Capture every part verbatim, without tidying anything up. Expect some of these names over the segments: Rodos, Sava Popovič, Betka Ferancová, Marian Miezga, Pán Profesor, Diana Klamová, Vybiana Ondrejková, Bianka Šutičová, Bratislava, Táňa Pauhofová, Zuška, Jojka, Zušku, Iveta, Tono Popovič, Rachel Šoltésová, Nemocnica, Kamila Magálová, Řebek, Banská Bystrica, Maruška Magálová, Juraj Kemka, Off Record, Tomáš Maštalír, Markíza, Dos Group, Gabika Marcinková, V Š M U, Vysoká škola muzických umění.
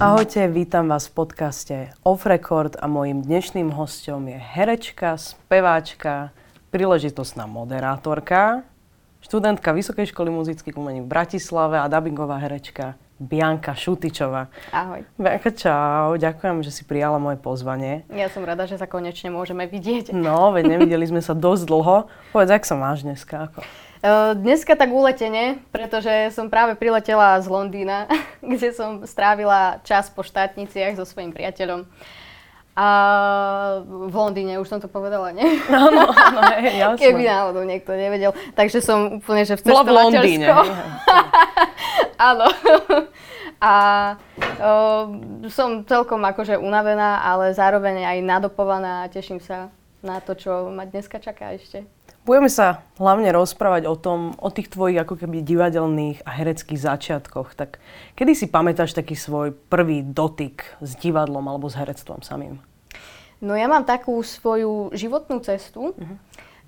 Ahojte, vítam vás v podcaste Off Record a mojím dnešným hosťom je herečka, speváčka, príležitostná moderátorka, študentka Vysokej školy muzických umení v Bratislave a dabingová herečka Bianka Šutičová. Ahoj. Bianka, čau. Ďakujem, že si prijala moje pozvanie. Ja som rada, že sa konečne môžeme vidieť. No, veď nevideli sme sa dosť dlho. Povedz, jak sa máš dneska? Ako? Dneska tak uletene, pretože som práve priletela z Londýna, kde som strávila čas po štátniciach so svojím priateľom. A v Londýne, už som to povedala, nie? No, no, no, jasné. Keby náhodou niekto nevedel. Takže som úplne, že v cestovateľskom. Bola v Londýne. Áno. A o, som celkom akože unavená, ale zároveň aj nadopovaná a teším sa na to, čo ma dneska čaká ešte. Budeme sa hlavne rozprávať o tom, o tých tvojich ako keby divadelných a hereckých začiatkoch. Tak kedy si pamätáš taký svoj prvý dotyk s divadlom alebo s herectvom samým? No ja mám takú svoju životnú cestu. Uh-huh.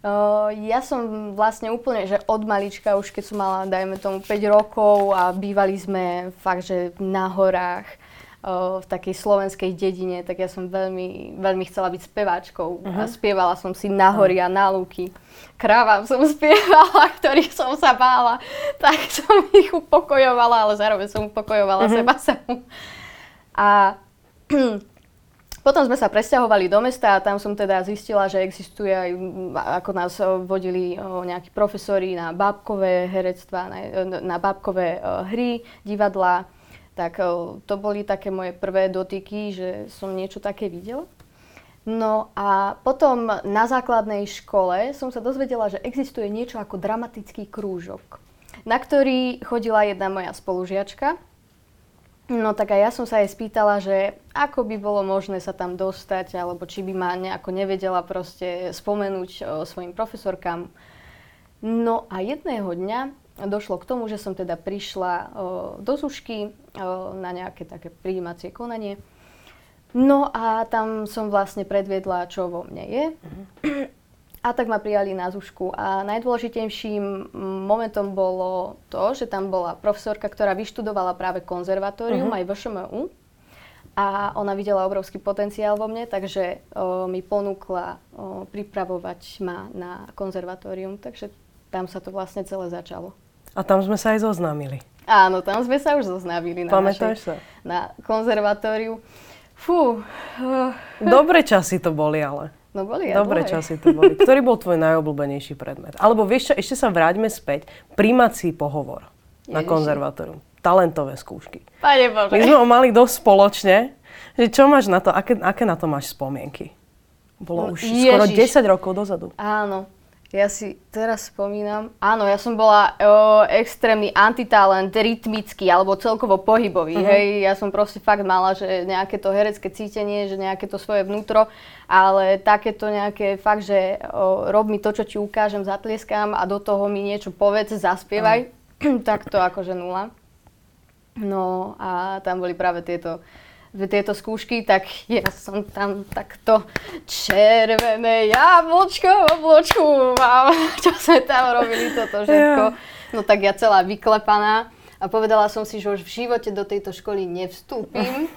Uh, ja som vlastne úplne, že od malička, už keď som mala, dajme tomu, päť rokov a bývali sme fakt, že na horách uh, v takej slovenskej dedine, tak ja som veľmi, veľmi chcela byť speváčkou. Uh-huh. A spievala som si na hory a na lúky. Krávam som spievala, ktorých som sa bála, tak som ich upokojovala, ale zároveň som upokojovala mm-hmm. seba samu. A potom sme sa presťahovali do mesta a tam som teda zistila, že existuje, ako nás vodili nejakí profesori na bábkové herectva, na, na bábkové hry, divadlá. Tak to boli také moje prvé dotyky, že som niečo také videla. No a potom na základnej škole som sa dozvedela, že existuje niečo ako dramatický krúžok, na ktorý chodila jedna moja spolužiačka. No tak a ja som sa jej spýtala, že ako by bolo možné sa tam dostať, alebo či by ma nejako nevedela proste spomenúť o, svojim profesorkám. No a jedného dňa došlo k tomu, že som teda prišla o, do Zušky o, na nejaké také prijímacie konanie. No a tam som vlastne predviedla, čo vo mne je. Uh-huh. A tak ma prijali na Zušku. A najdôležitejším momentom bolo to, že tam bola profesorka, ktorá vyštudovala práve konzervatórium, uh-huh. aj vé š em u. A ona videla obrovský potenciál vo mne, takže o, mi ponúkla o, pripravovať ma na konzervatórium. Takže tam sa to vlastne celé začalo. A tam sme sa aj zoznámili. Áno, tam sme sa už zoznámili na, našej, na konzervatóriu. Fú. Dobré časy to boli, ale. No boli, ja Dobré boli. časy to boli. Ktorý bol tvoj najobľúbenejší predmet? Alebo vieš čo, ešte sa vráťme späť. Prijímací pohovor Ježiši. na konzervatórium. Talentové skúšky. Pane Bože. My sme ho mali dosť spoločne. Že čo máš na to? Aké, aké na to máš spomienky? Bolo už Ježiš. skoro desať rokov dozadu. Áno. Ja si teraz spomínam, áno, ja som bola o, extrémny antitalent, rytmický alebo celkovo pohybový, uh-huh. hej. Ja som proste fakt mala, že nejaké to herecké cítenie, že nejaké to svoje vnútro, ale takéto nejaké fakt, že o, rob mi to, čo ti ukážem, zatlieskam a do toho mi niečo povedz, zaspievaj, uh-huh. tak to akože nula. No a tam boli práve tieto... tieto skúšky, tak ja som tam takto červené jablčko v obločku mám, čo sme tam robili toto všetko. No tak ja celá vyklepaná a povedala som si, že už v živote do tejto školy nevstúpim.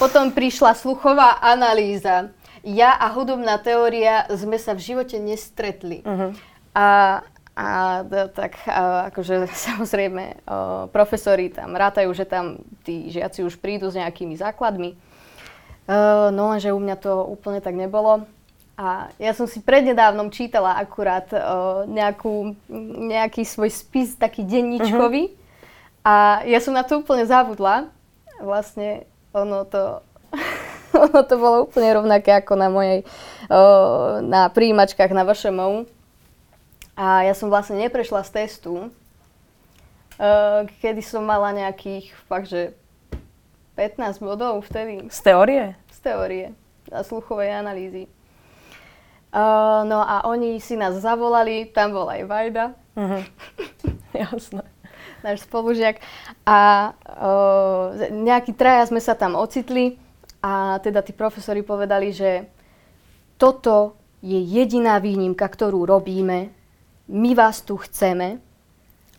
Potom prišla sluchová analýza. Ja a hudobná teória sme sa v živote nestretli. Uh-huh. A A tak a, akože samozrejme o, profesori tam rátajú, že tam tí žiaci už prídu s nejakými základmi. E, no lenže u mňa to úplne tak nebolo. A ja som si prednedávnom čítala akurát o, nejakú, nejaký svoj spis, taký denníčkový. Uh-huh. A ja som na to úplne zabudla. Vlastne ono to... ono to bolo úplne rovnaké ako na mojej... O, na prijímačkách na vé š em u. A ja som vlastne neprešla z testu, kedy som mala nejakých fakt, že pätnásť bodov vtedy. Z teórie? Z teórie a sluchovej analýzy. No a oni si nás zavolali, tam bol aj Vajda. Mhm. Jasné. Náš spolužiak. A nejakí traja sme sa tam ocitli a teda tí profesori povedali, že toto je jediná výnimka, ktorú robíme. My vás tu chceme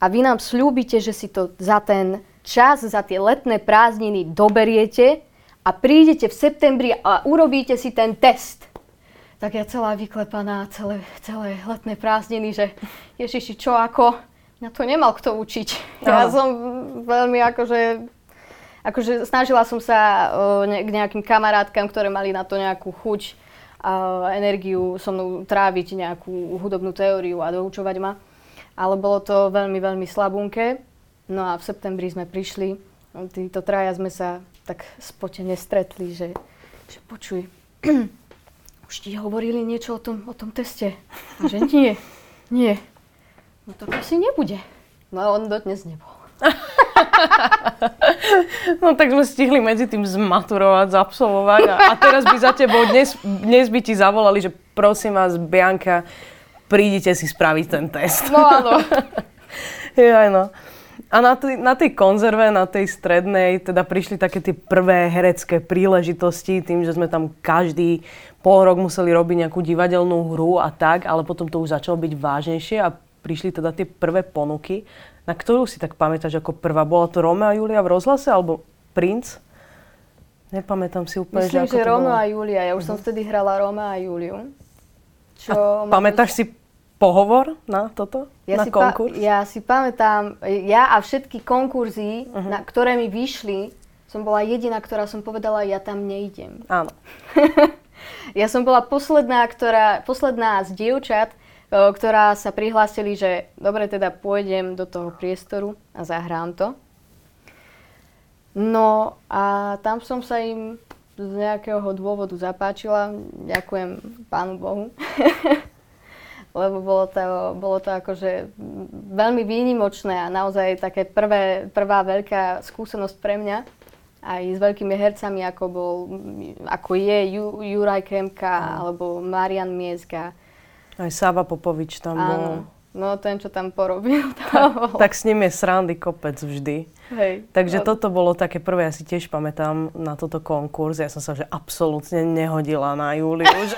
a vy nám sľúbite, že si to za ten čas za tie letné prázdniny doberiete a prídete v septembri a urobíte si ten test. Tak ja celá vyklepaná, celé, celé letné prázdniny, že Ježiši, čo ako? Mňa to nemal kto učiť. Ja Aha. som veľmi akože... Akože snažila som sa k nejakým kamarátkam, ktoré mali na to nejakú chuť a energiu so mnou tráviť nejakú hudobnú teóriu a doučovať ma. Ale bolo to veľmi, veľmi slabunké. No a v septembri sme prišli. Títo traja sme sa tak spotene stretli, že, že počuj, už ti hovorili niečo o tom, o tom teste. A že nie, nie. No to asi nebude. No a on dodnes nebol. No tak sme stihli medzi tým zmaturovať, zabsolvovať a, a teraz by za tebou, dnes, dnes by ti zavolali, že prosím vás, Bianka, prídite si spraviť ten test. No áno. Jaj no. A na tej, na tej konzerve, na tej strednej, teda prišli také tie prvé herecké príležitosti, tým, že sme tam každý pol rok museli robiť nejakú divadelnú hru a tak, ale potom to už začalo byť vážnejšie a prišli teda tie prvé ponuky. Na ktorú si tak pamätáš ako prvá? Bola to Rómeo a Júlia v rozhlase alebo Princ? Nepamätám si úplne, Myslím, že ako že to Rómeo a Júlia. Ja už uh-huh. som vtedy hrala Rómeo a Júliu. Čo a ma... pamätáš si pohovor na toto? Ja na si konkurs? Pa- ja si pamätám, ja a všetky konkurzy, uh-huh. na ktoré mi vyšli, som bola jediná, ktorá som povedala, ja tam nejdem. Áno. Ja som bola posledná, ktorá, posledná z dievčat, ktorá sa prihlásili, že dobre, teda pôjdem do toho priestoru a zahrám to. No a tam som sa im z nejakého dôvodu zapáčila. Ďakujem Pánu Bohu. Lebo bolo to, bolo to akože veľmi výnimočné a naozaj také prvé, prvá veľká skúsenosť pre mňa. Aj s veľkými hercami, ako, bol, ako je Ju, Juraj Kemka alebo Marian Miezga. Aj Sava Popovič tam bol. Áno, no ten, čo tam porobil, tam bol. Tak s ním je srandy kopec vždy. Hej. Takže no. Toto bolo také prvé, ja si tiež pamätám na toto konkurs. Ja som sa že absolútne nehodila na Júliu, že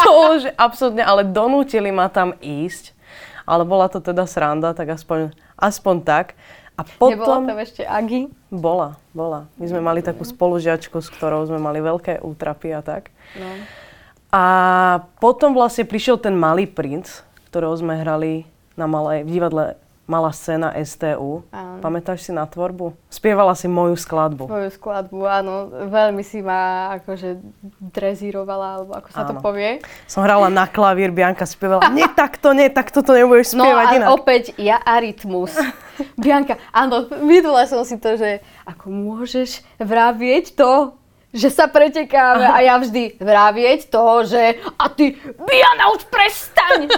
to už absolútne, ale donútili ma tam ísť. Ale bola to teda sranda, tak aspoň, aspoň tak. A potom... Nebola tam ešte Agi? Bola, bola. My sme no, mali takú no. spolužiačku, s ktorou sme mali veľké útrapy a tak. No. A potom vlastne prišiel ten Malý princ, ktorého sme hrali na malej, v divadle Malá scéna es té ú. Áno. Pamätáš si na tvorbu? Spievala si moju skladbu. Moju skladbu, áno. Veľmi si ma akože drezírovala, alebo ako sa áno. to povie. Som hrala na klavír, Bianka spievala, nie takto, nie takto to nebudeš spievať no, inak. No a opäť ja a rytmus. Bianka, áno, videla som si to, že ako môžeš vravieť to, že sa pretekáme a ja vždy vravieť toho, že a ty, Biana, už prestaň!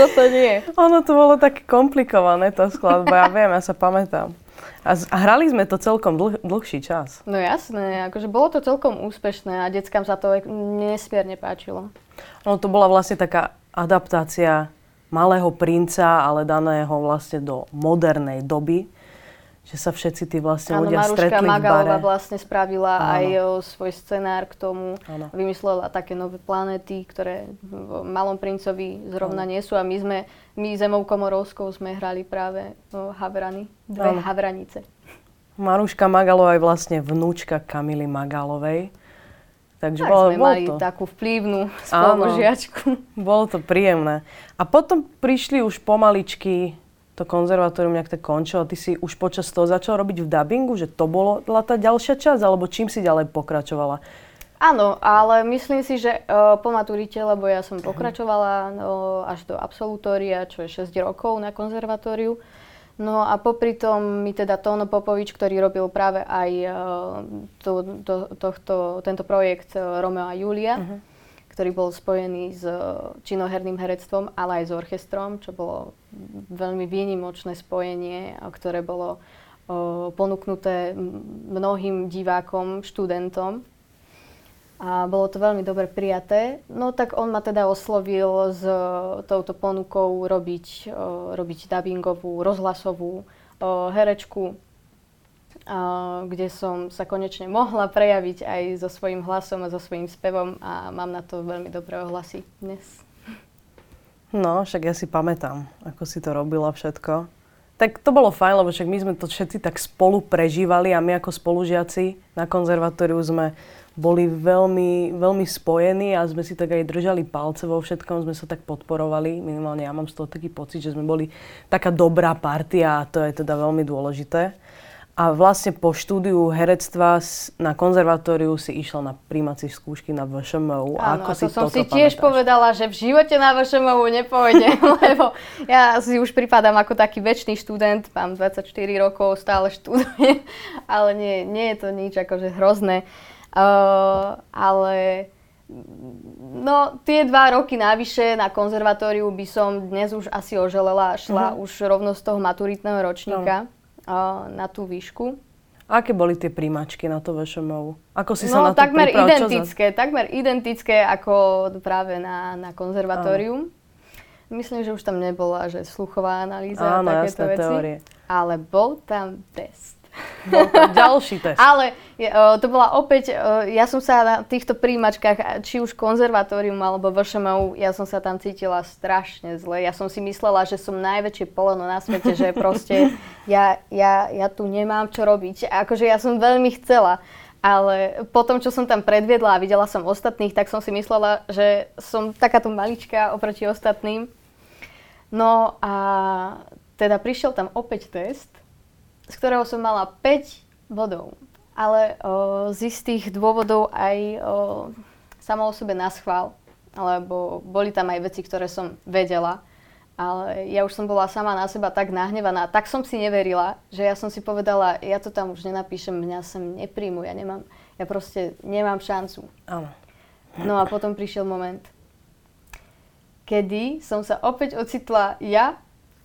Toto nie. Ono to bolo také komplikované, tá skladba, ja viem, ja sa pamätám. A, z- a hrali sme to celkom dl- dlhší čas. No jasné, akože bolo to celkom úspešné a deckám sa to nesmierne páčilo. Ono to bola vlastne taká adaptácia Malého princa, ale daného vlastne do modernej doby. Že sa všetci tí vlastne ľudia stretli v bare. Áno, Maruška Magálová vlastne spravila áno. aj o, svoj scenár k tomu. Áno. Vymyslela také nové planéty, ktoré v Malom princovi zrovna áno. nie sú. A my sme, my Zemou Komorovskou sme hrali práve o, havrany, dve áno. havranice. Maruška Magálová je vlastne vnúčka Kamily Magálovej. Takže tak bolo, sme bolo mali to. Takú vplyvnú spolužiačku. Bolo to príjemné. A potom prišli už pomaličky to konzervatórium nejak tak končilo. Ty si už počas toho začala robiť v dabingu, že to bola tá ďalšia časť, alebo čím si ďalej pokračovala? Áno, ale myslím si, že uh, po maturite, lebo ja som pokračovala no, až do absolutória, čo je šesť rokov na konzervatóriu. No a popri tom mi teda Tono Popovič, ktorý robil práve aj uh, to, to, tohto, tento projekt Rómeo a Júlia, uh-huh. ktorý bol spojený s činoherným herectvom, ale aj s orchestrom, čo bolo veľmi výnimočné spojenie, ktoré bolo o, ponúknuté mnohým divákom, študentom. A bolo to veľmi dobre prijaté. No tak on ma teda oslovil s touto ponukou robiť, o, robiť dabingovú, rozhlasovú o, herečku, o, kde som sa konečne mohla prejaviť aj so svojím hlasom a so svojím spevom a mám na to veľmi dobré ohlasy dnes. No, však ja si pamätám, ako si to robila všetko. Tak to bolo fajn, lebo však my sme to všetci tak spolu prežívali a my ako spolužiaci na konzervatóriu sme boli veľmi, veľmi spojení a sme si tak aj držali palce vo všetkom, sme sa tak podporovali. Minimálne ja mám z toho taký pocit, že sme boli taká dobrá partia a to je teda veľmi dôležité. A vlastne po štúdiu herectva na konzervatóriu si išla na prijímacie skúšky na V Š M U. Áno, ako a to si som si tiež pamätáš? Povedala, že v živote na V Š M U nepôjdem, lebo ja si už pripadám ako taký večný študent, mám dvadsaťštyri rokov, stále študujem, ale nie, nie je to nič akože hrozné. Uh, ale no tie dva roky navyše na konzervatóriu by som dnes už asi oželela, šla uh-huh. už rovno z toho maturitného ročníka uh-huh. uh, na tú výšku. Aké boli tie príjmačky na to V Š M U? Ako si no, sa na to pripravila? No takmer identické, takmer identické ako práve na, na konzervatórium. Uh-huh. Myslím, že už tam nebola že sluchová analýza uh-huh. a takéto veci. Teórie. Ale bol tam test. Bol tam ďalší test. Ale uh, to bola opäť, uh, ja som sa na týchto príjimačkách, či už konzervatórium alebo V Š M U, ja som sa tam cítila strašne zle. Ja som si myslela, že som najväčšie poleno na svete, že proste ja, ja, ja tu nemám čo robiť. Akože ja som veľmi chcela, ale po tom, čo som tam predviedla a videla som ostatných, tak som si myslela, že som takáto malička oproti ostatným. No a teda prišiel tam opäť test, z ktorého som mala päť bodov, ale o, z istých dôvodov aj o, sama o sebe naschvál, lebo boli tam aj veci, ktoré som vedela, ale ja už som bola sama na seba tak nahnevaná, tak som si neverila, že ja som si povedala, ja to tam už nenapíšem, mňa sem nepríjmu, ja nemám, ja proste nemám šancu. Áno. No a potom prišiel moment, kedy som sa opäť ocitla ja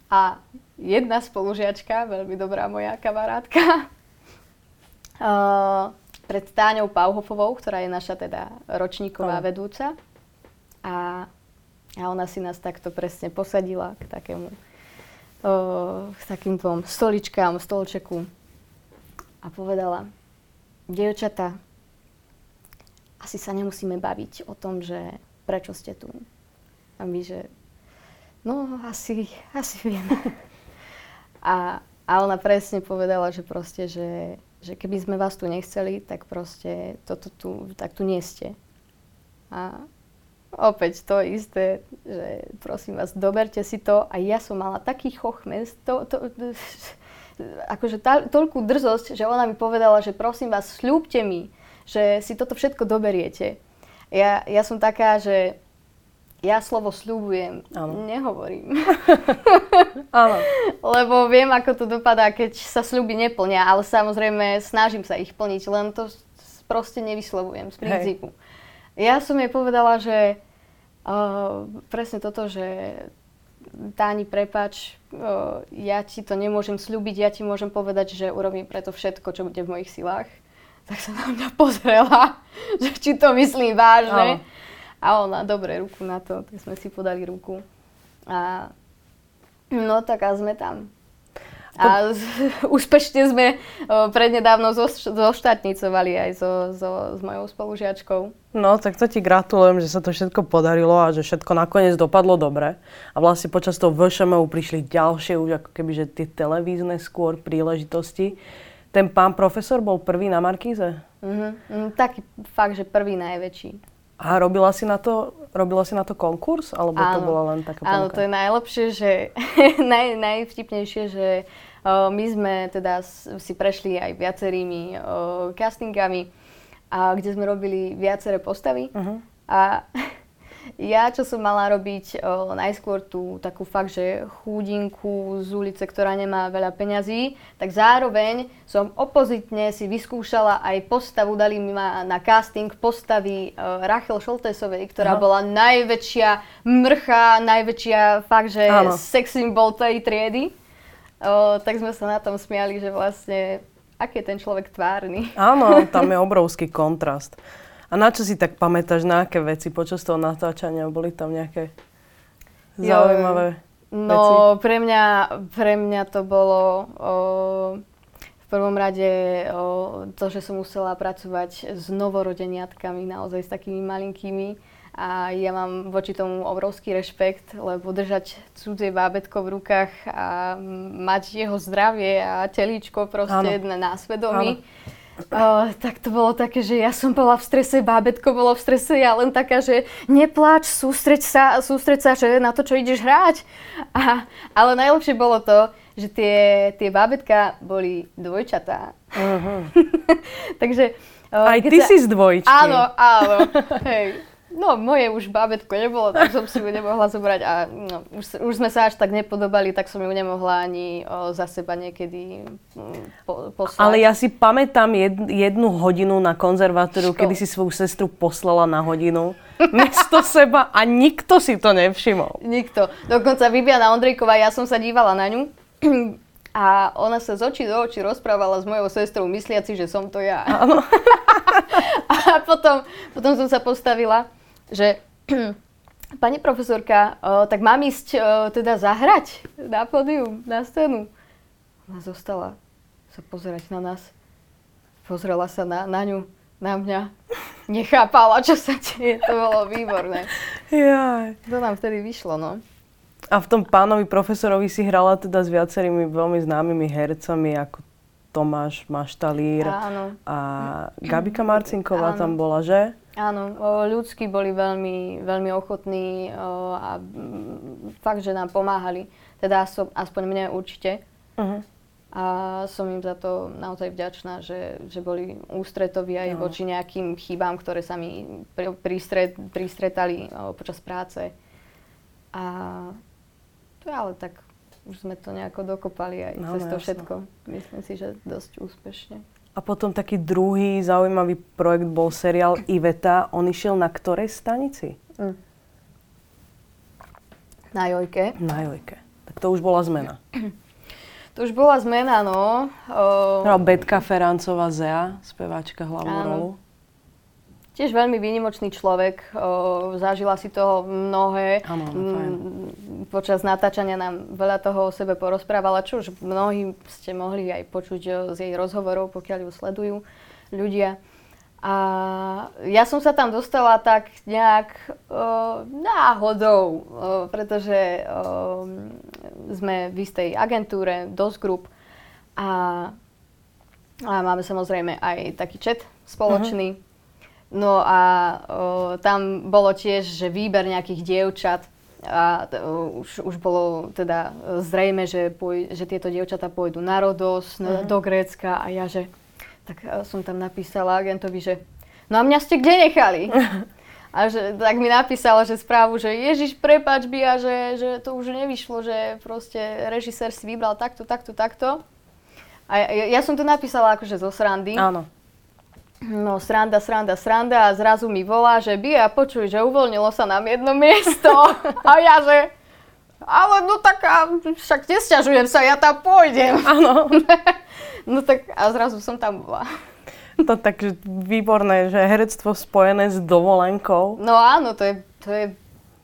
a jedna spolužiačka, veľmi dobrá moja kamarátka, uh, pred Táňou Pauhofovou, ktorá je naša teda ročníková oh. vedúca. A, a ona si nás takto presne posadila k takému, uh, k takýmto stoličkám, stolčeku a povedala, dievčatá, asi sa nemusíme baviť o tom, že prečo ste tu. A my, že no asi, asi vieme. A, a ona presne povedala, že proste, že, že keby sme vás tu nechceli, tak proste toto tu, tak tu nie ste. A opäť to isté, že prosím vás, doberte si to. A ja som mala taký chochmes, to, to, akože ta, toľkú drzosť, že ona mi povedala, že prosím vás, sľúbte mi, že si toto všetko doberiete. Ja, ja som taká, že ja slovo sľubujem, ano. Nehovorím. Áno. Lebo viem, ako to dopadá, keď sa sľuby neplnia, ale samozrejme snažím sa ich plniť, len to proste nevyslovujem z princípu. Hej. Ja som jej povedala, že uh, presne toto, že Táni, prepáč, uh, ja ti to nemôžem sľubiť, ja ti môžem povedať, že urobím preto všetko, čo bude v mojich silách. Tak sa na mňa pozrela, že či to myslím vážne. Ano. A ona, dobre, ruku na to, tak sme si podali ruku. A no tak a sme tam. A to... z, úspešne sme o, prednedávno zo, zoštátnicovali aj so, so, s mojou spolužiačkou. No tak to ti gratulujem, že sa to všetko podarilo a že všetko nakoniec dopadlo dobre. A vlastne počas toho V Š M U prišli ďalšie už ako keby, že tie televízne skôr príležitosti. Ten pán profesor bol prvý na Markíze? Mhm, taký fakt, že prvý najväčší. A robila si na to, robila si na to konkurs? Alebo áno, to bola len taká ponuka? Áno, to je najlepšie, že, naj, najvtipnejšie, že uh, my sme teda si prešli aj viacerými uh, castingami, uh, kde sme robili viaceré postavy. Uh-huh. A ja, čo som mala robiť uh, najskôr tú takú fakt, že chúdinku z ulice, ktorá nemá veľa peňazí, tak zároveň som opozitne si vyskúšala aj postavu, dali mi ma na casting postavy uh, Rachel Šoltésovej, ktorá aha. bola najväčšia mrcha, najväčšia fakt, že áno. sex symbol tej triedy. Uh, tak sme sa na tom smiali, že vlastne, aký je ten človek tvárny. Áno, tam je obrovský kontrast. A na čo si tak pamätáš, na aké veci počas toho natáčania? Boli tam nejaké zaujímavé no, veci? No, pre mňa, pre mňa to bolo o, v prvom rade o, to, že som musela pracovať s novorodeniatkami, naozaj s takými malinkými. a ja mám voči tomu obrovský rešpekt, lebo držať cudzie bábätko v rukách a mať jeho zdravie a telíčko proste áno. na svedomí. Uh, tak to bolo také, že ja som bola v strese, bábätko bolo v strese, ja len taká, že nepláč, sústreď sa, sústreď sa že na to, čo ideš hrať. A, ale najlepšie bolo to, že tie, tie bábätka boli dvojčatá. Uh-huh. Takže... Uh, aj ty sa... si z dvojčky. Áno, áno. Hej. No, moje už bábätko nebolo, tak som si ju nemohla zobrať a no, už, už sme sa až tak nepodobali, tak som ju nemohla ani o, za seba niekedy po, poslať. Ale ja si pamätám jed, jednu hodinu na konzervatóriu, kedy si svoju sestru poslala na hodinu miesto seba a nikto si to nevšimol. Nikto. Dokonca Vybiana Ondrejková, ja som sa dívala na ňu. A ona sa z očí do očí rozprávala s mojou sestrou, mysliaci, že som to ja. Áno. A potom, potom som sa postavila, že pani profesorka, o, tak mám ísť o, teda zahrať na pódium, na scénu. Ona zostala sa pozerať na nás. Pozrela sa na, na ňu, na mňa. Nechápala, čo sa deje. To bolo výborné. Jaj. To nám vtedy vyšlo, no. A v tom pánovi profesorovi si hrala teda s viacerými veľmi známymi hercami, ako Tomáš Maštalír a Gabika Marcinková áno. tam bola, že? Áno, ľudskí boli veľmi, veľmi ochotní a fakt, že nám pomáhali. Teda aspoň mne určite. Uh-huh. A som im za to naozaj vďačná, že, že boli ústretoví aj voči nejakým chybám, ktoré sa mi pristret, pristretali počas práce. A ale tak už sme to nejako dokopali aj no, cez to jasno. Všetko. Myslím si, že dosť úspešne. A potom taký druhý zaujímavý projekt bol seriál Iveta. On išiel na ktorej stanici? Mm. Na Jojke. Na Jojke. Tak to už bola zmena. To už bola zmena, no. O... Betka Ferancová Zea, speváčka hlavnú rolu. Tiež veľmi výnimočný človek, o, zažila si toho mnohé. Áno, počas natáčania nám veľa toho o sebe porozprávala, čo už mnohí ste mohli aj počuť o, z jej rozhovorov, pokiaľ ju sledujú ľudia. A ja som sa tam dostala tak nejak o, náhodou, o, pretože o, sme v istej agentúre, Dos Group. A, a máme samozrejme aj taký chat spoločný. Uh-huh. No a o, tam bolo tiež, že výber nejakých dievčat a o, už, už bolo teda zrejme, že, poj, že tieto dievčatá pôjdu na Rodos, uh-huh. do Grécka a ja že, tak som tam napísala agentovi, že no a mňa ste kde nechali? A že, tak mi napísala, že správu, že Ježiš, prepáč by a že, že to už nevyšlo, že proste režisér si vybral takto, takto, takto. A ja, ja som to napísala akože zo srandy. Áno. No sranda, sranda, sranda a zrazu mi volá, že Bia, počuj, že uvoľnilo sa nám jedno miesto a ja, že ale no tak a, však nesťažujem sa, ja tam pôjdem. Áno. No tak a zrazu som tam bola. To takže výborné, že herectvo spojené s dovolenkou. No áno, to je, to je,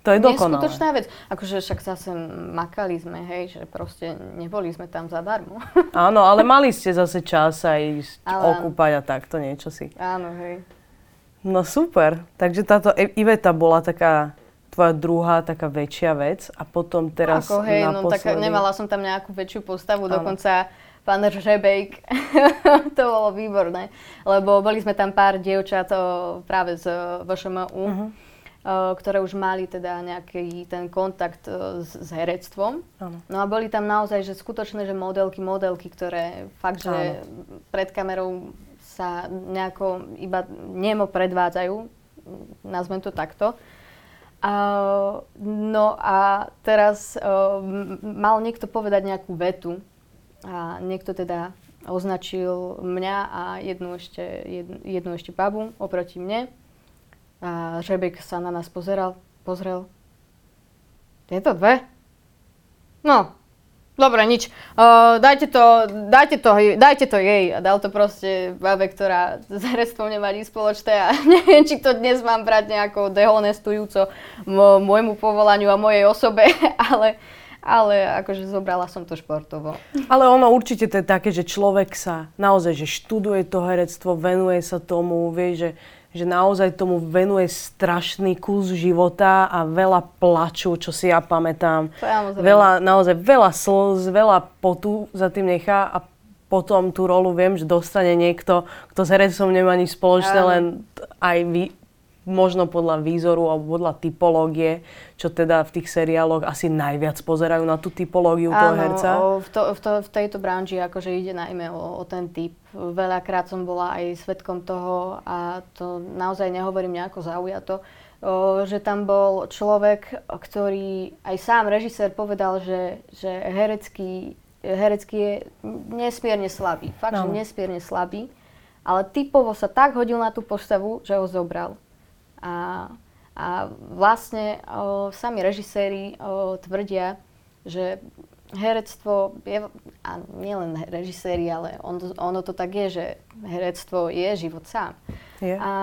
to je neskutočná dokonalé. Vec. Akože však zase makali sme, hej, že proste neboli sme tam zadarmo. Áno, ale mali ste zase čas aj okúpať a takto niečo si. Áno, hej. No super, takže táto Iveta bola taká tvoja druhá, taká väčšia vec a potom teraz ako, hej, naposledy... No, taká, nemala som tam nejakú väčšiu postavu, áno. Dokonca pán Řebek, to bolo výborné, lebo boli sme tam pár dievčat práve z V Š M U, uh-huh. ktoré už mali teda nejaký ten kontakt s, s herectvom. Áno. No a boli tam naozaj, že skutočné, že modelky, modelky, ktoré fakt, že áno. pred kamerou sa nejako iba nemo predvádzajú, nazvem to takto. A, no a teraz a, mal niekto povedať nejakú vetu a niekto teda označil mňa a jednu ešte, jednu, jednu ešte babu oproti mne. A Řebek sa na nás pozeral, pozrel. Tieto dve? No, dobre, nič. Uh, dajte, to, dajte, to, dajte to jej. A dal to proste babe, ktorá s herectvom nemá nič spoločné. A neviem, či to dnes mám brať nejakou dehonestujúco môjmu povolaniu a mojej osobe, ale, ale akože zobrala som to športovo. Ale ono určite to je také, že človek sa naozaj, že študuje to herectvo, venuje sa tomu, vie, že, že naozaj tomu venuje strašný kus života a veľa plaču, čo si ja pamätám. Veľa, naozaj veľa slz, veľa potu za tým nechá a potom tú rolu viem, že dostane niekto, kto s herecom nemá nič spoločné, um. len aj vy. Možno podľa výzoru alebo podľa typológie, čo teda v tých seriáloch asi najviac pozerajú na tú typológiu toho herca. Áno, v, to, v, to, v tejto branži akože ide najmä o, o ten typ. Veľakrát som bola aj svedkom toho a to naozaj nehovorím nejako zaujato, o, že tam bol človek, ktorý aj sám režisér povedal, že, že herecký, herecký je nesmierne slabý. Fakt, no. že nesmierne slabý, ale typovo sa tak hodil na tú postavu, že ho zobral. A, a vlastne o, sami režiséri o, tvrdia, že herectvo je, a nielen režiséri, ale on, ono to tak je, že herectvo je život sám. Yeah. A,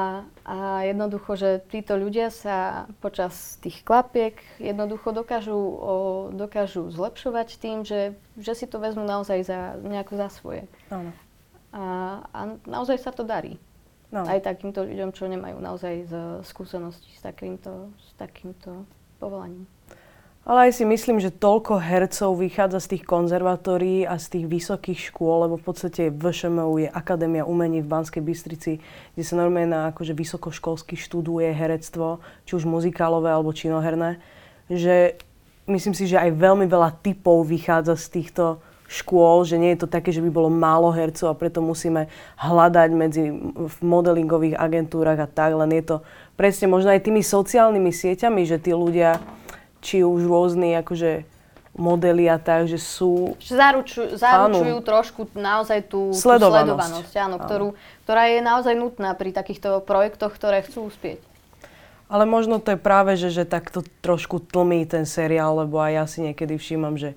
a jednoducho, že títo ľudia sa počas tých klapiek jednoducho dokážu, o, dokážu zlepšovať tým, že, že si to vezmú naozaj za, nejako za svoje. No. A, a naozaj sa to darí. No. Aj takýmto ľuďom, čo nemajú naozaj skúsenosti s takýmto, s takýmto povolaním. Ale aj si myslím, že toľko hercov vychádza z tých konzervatórií a z tých vysokých škôl, lebo v podstate V Š M U je Akadémia umení v Banskej Bystrici, kde sa normálne na akože vysokoškolsky študuje herectvo, či už muzikálové alebo činoherné. Že myslím si, že aj veľmi veľa typov vychádza z týchto škôl, že nie je to také, že by bolo málo hercov a preto musíme hľadať medzi v modelingových agentúrach a tak, len je to presne možno aj tými sociálnymi sieťami, že tí ľudia, či už rôzni akože modely a tak, že sú... Zaručujú, zaručujú trošku naozaj tú sledovanosť, tú sledovanosť áno, áno. Ktorú, ktorá je naozaj nutná pri takýchto projektoch, ktoré chcú uspieť. Ale možno to je práve, že, že takto trošku tlmí ten seriál, lebo aj ja si niekedy všímam, že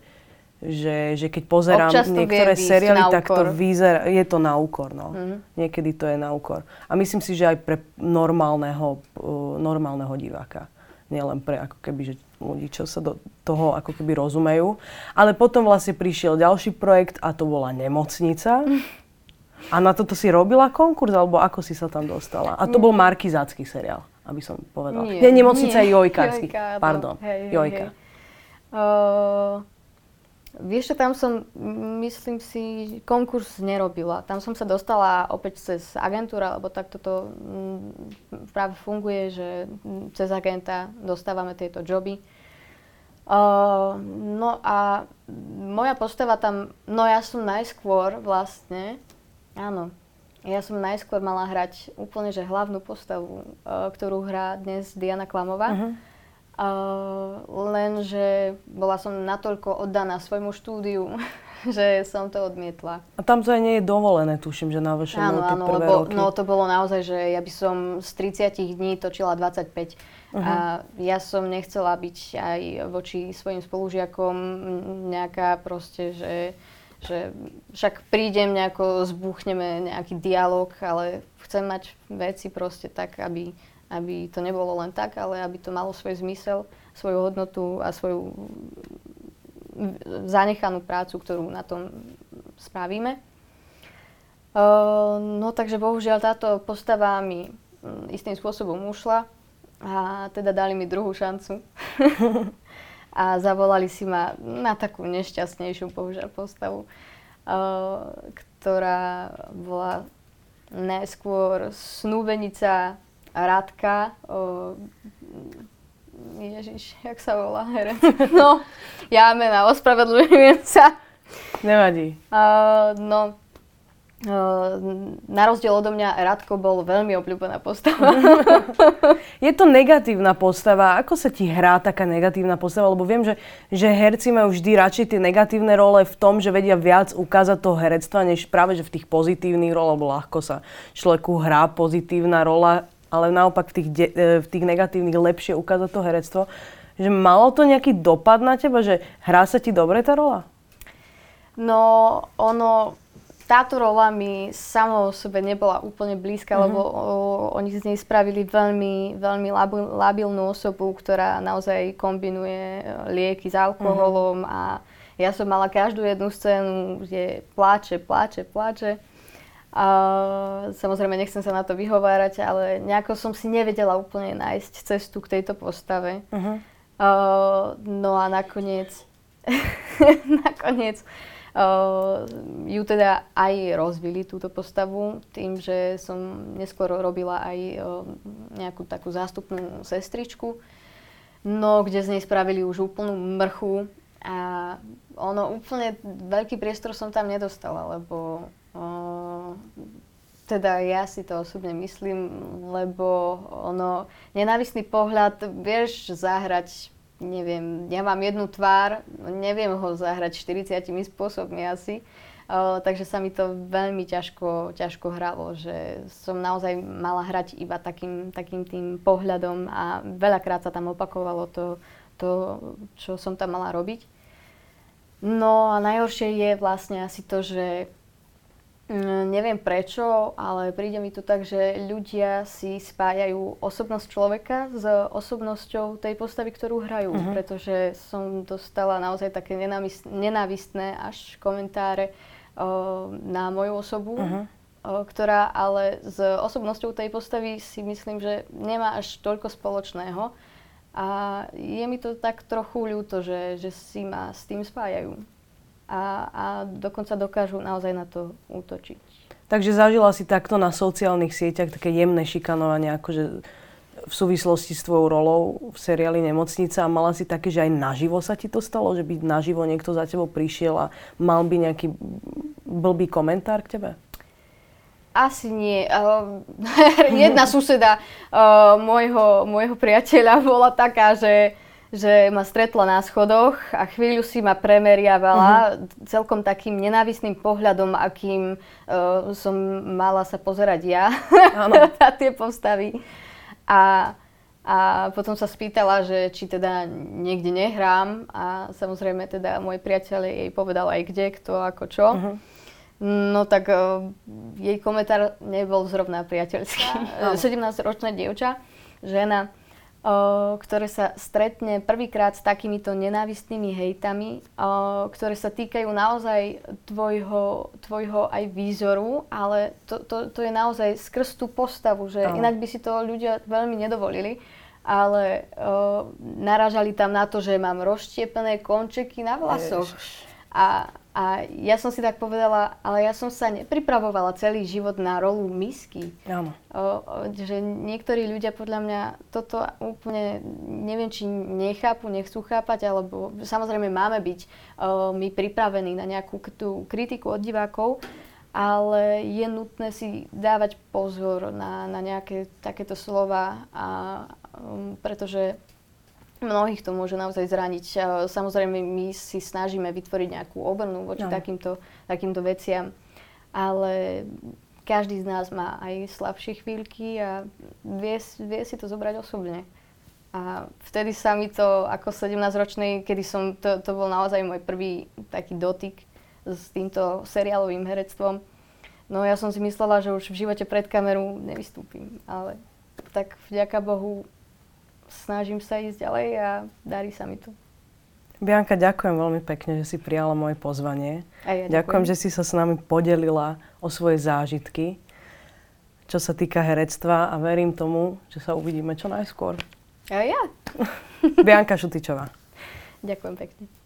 Že, že keď pozerám niektoré seriály, tak to vyzerá, je to na úkor, no. Mm-hmm. Niekedy to je na úkor. A myslím si, že aj pre normálneho, uh, normálneho diváka. Nielen pre ako keby, že ľudí, čo sa do toho ako keby rozumejú. Ale potom vlastne prišiel ďalší projekt a to bola Nemocnica. Mm. A na toto si robila konkurs, alebo ako si sa tam dostala? A to bol markizácky seriál, aby som povedala. Nie, nie Nemocnica nie. Je jojkársky. Jojka, pardon, hej, Jojka. Hej, hej. Uh... Vieš, tam som, myslím si, konkurs nerobila. Tam som sa dostala opäť cez agentúra, lebo takto to práve funguje, že cez agenta dostávame tieto joby. Uh, no a moja postava tam, no ja som najskôr vlastne, áno, ja som najskôr mala hrať úplne, že hlavnú postavu, uh, ktorú hrá dnes Diana Klamová. Uh-huh. Uh, lenže bola som natoľko oddaná svojmu štúdiu, že som to odmietla. A tam to aj nie je dovolené, tuším, že na V Š M U áno, tie áno, prvé lebo, roky. No to bolo naozaj, že ja by som z tridsať dní točila dvadsaťpäť. Uh-huh. A ja som nechcela byť aj voči svojim spolužiakom nejaká proste, že, že však prídem nejako, zbúchneme nejaký dialog, ale chcem mať veci proste tak, aby... aby to nebolo len tak, ale aby to malo svoj zmysel, svoju hodnotu a svoju zanechanú prácu, ktorú na tom spravíme. No takže bohužiaľ táto postava mi istým spôsobom ušla a teda dali mi druhú šancu. A zavolali si ma na takú nešťastnejšiu bohužiaľ postavu, ktorá bola najskôr snúbenica Radka, o, ježiš, jak sa volá herec? No, ja mena, ospravedlňujem sa. Nevadí. Uh, no, uh, na rozdiel odo mňa Radko bol veľmi obľúbená postava. Je to negatívna postava. Ako sa ti hrá taká negatívna postava? Lebo viem, že, že herci majú vždy radšej tie negatívne role v tom, že vedia viac ukázať toho herectva, než práve že v tých pozitívnych rolách, lebo ľahko sa človeku hrá pozitívna rola, ale naopak v tých, de- v tých negatívnych lepšie ukázať to herectvo. Že malo to nejaký dopad na teba, že hrá sa ti dobre tá rola? No, ono, táto rola mi sama o sebe nebola úplne blízka, mm-hmm. lebo oni z nej spravili veľmi, veľmi labil, labilnú osobu, ktorá naozaj kombinuje lieky s alkoholom, mm-hmm. a ja som mala každú jednu scénu, kde pláče, pláče, pláče. Uh, samozrejme, nechcem sa na to vyhovárať, ale nejako som si nevedela úplne nájsť cestu k tejto postave. Uh-huh. Uh, no a nakoniec, nakoniec uh, ju teda aj rozbili, túto postavu, tým, že som neskôr robila aj uh, nejakú takú zástupnú sestričku, no kde z nej spravili už úplnú mrchu a ono úplne veľký priestor som tam nedostala, lebo Uh, teda ja si to osobne myslím, lebo ono, nenávistný pohľad, vieš zahrať, neviem, ja mám jednu tvár, neviem ho zahrať štyridsiatimi spôsobmi asi, uh, takže sa mi to veľmi ťažko, ťažko hralo, že som naozaj mala hrať iba takým, takým tým pohľadom a veľakrát sa tam opakovalo to, to, čo som tam mala robiť. No a najhoršie je vlastne asi to, že neviem prečo, ale príde mi to tak, že ľudia si spájajú osobnosť človeka s osobnosťou tej postavy, ktorú hrajú. Uh-huh. Pretože som dostala naozaj také nenávistné až komentáre uh, na moju osobu, uh-huh. uh, ktorá ale s osobnosťou tej postavy si myslím, že nemá až toľko spoločného. A je mi to tak trochu ľúto, že, že si ma s tým spájajú. A, a dokonca dokážu naozaj na to útočiť. Takže zažila si takto na sociálnych sieťach také jemné šikanovanie, akože v súvislosti s tvojou rolou v seriáli Nemocnica, a mala si také, že aj naživo sa ti to stalo? Že by naživo niekto za tebou prišiel a mal by nejaký blbý komentár k tebe? Asi nie. Uh, jedna suseda uh, môjho, môjho priateľa bola taká, že že ma stretla na schodoch a chvíľu si ma premeriavala, uh-huh. celkom takým nenávistným pohľadom, akým uh, som mala sa pozerať ja na tie postavy. A, a potom sa spýtala, že či teda niekde nehrám, a samozrejme teda môj priateľ jej povedal aj kde, kto, ako čo. Uh-huh. No tak uh, jej komentár nebol zrovna priateľský. Uh-huh. sedemnásťročná dievča, žena, O, ktoré sa stretne prvýkrát s takýmito nenávistnými hejtami, o, ktoré sa týkajú naozaj tvojho, tvojho aj výzoru, ale to, to, to je naozaj skrz tú postavu, že Aha. inak by si to ľudia veľmi nedovolili, ale o, narážali tam na to, že mám rozštiepené končeky na vlasoch. A, a ja som si tak povedala, ale ja som sa nepripravovala celý život na rolu misky. Áno. Že niektorí ľudia podľa mňa toto úplne, neviem, či nechápu, nechcú chápať, alebo samozrejme máme byť o, my pripravení na nejakú tú kritiku od divákov, ale je nutné si dávať pozor na, na nejaké takéto slova, a, um, pretože mnohých to môže naozaj zraniť. Samozrejme, my si snažíme vytvoriť nejakú obrnu voči no. takýmto, takýmto veciam, ale každý z nás má aj slabšie chvíľky a vie, vie si to zobrať osobne. A vtedy sa mi to, ako sedemnásťročnej, kedy som, to, to bol naozaj môj prvý taký dotyk s týmto seriálovým herectvom, no ja som si myslela, že už v živote pred kamerou nevystúpim, ale tak vďaka Bohu snažím sa ísť ďalej a darí sa mi to. Bianka, ďakujem veľmi pekne, že si prijala moje pozvanie. Ja ďakujem. ďakujem, že si sa s nami podelila o svoje zážitky, čo sa týka herectva, a verím tomu, že sa uvidíme čo najskôr. A ja. Bianka Šutičová. Ďakujem pekne.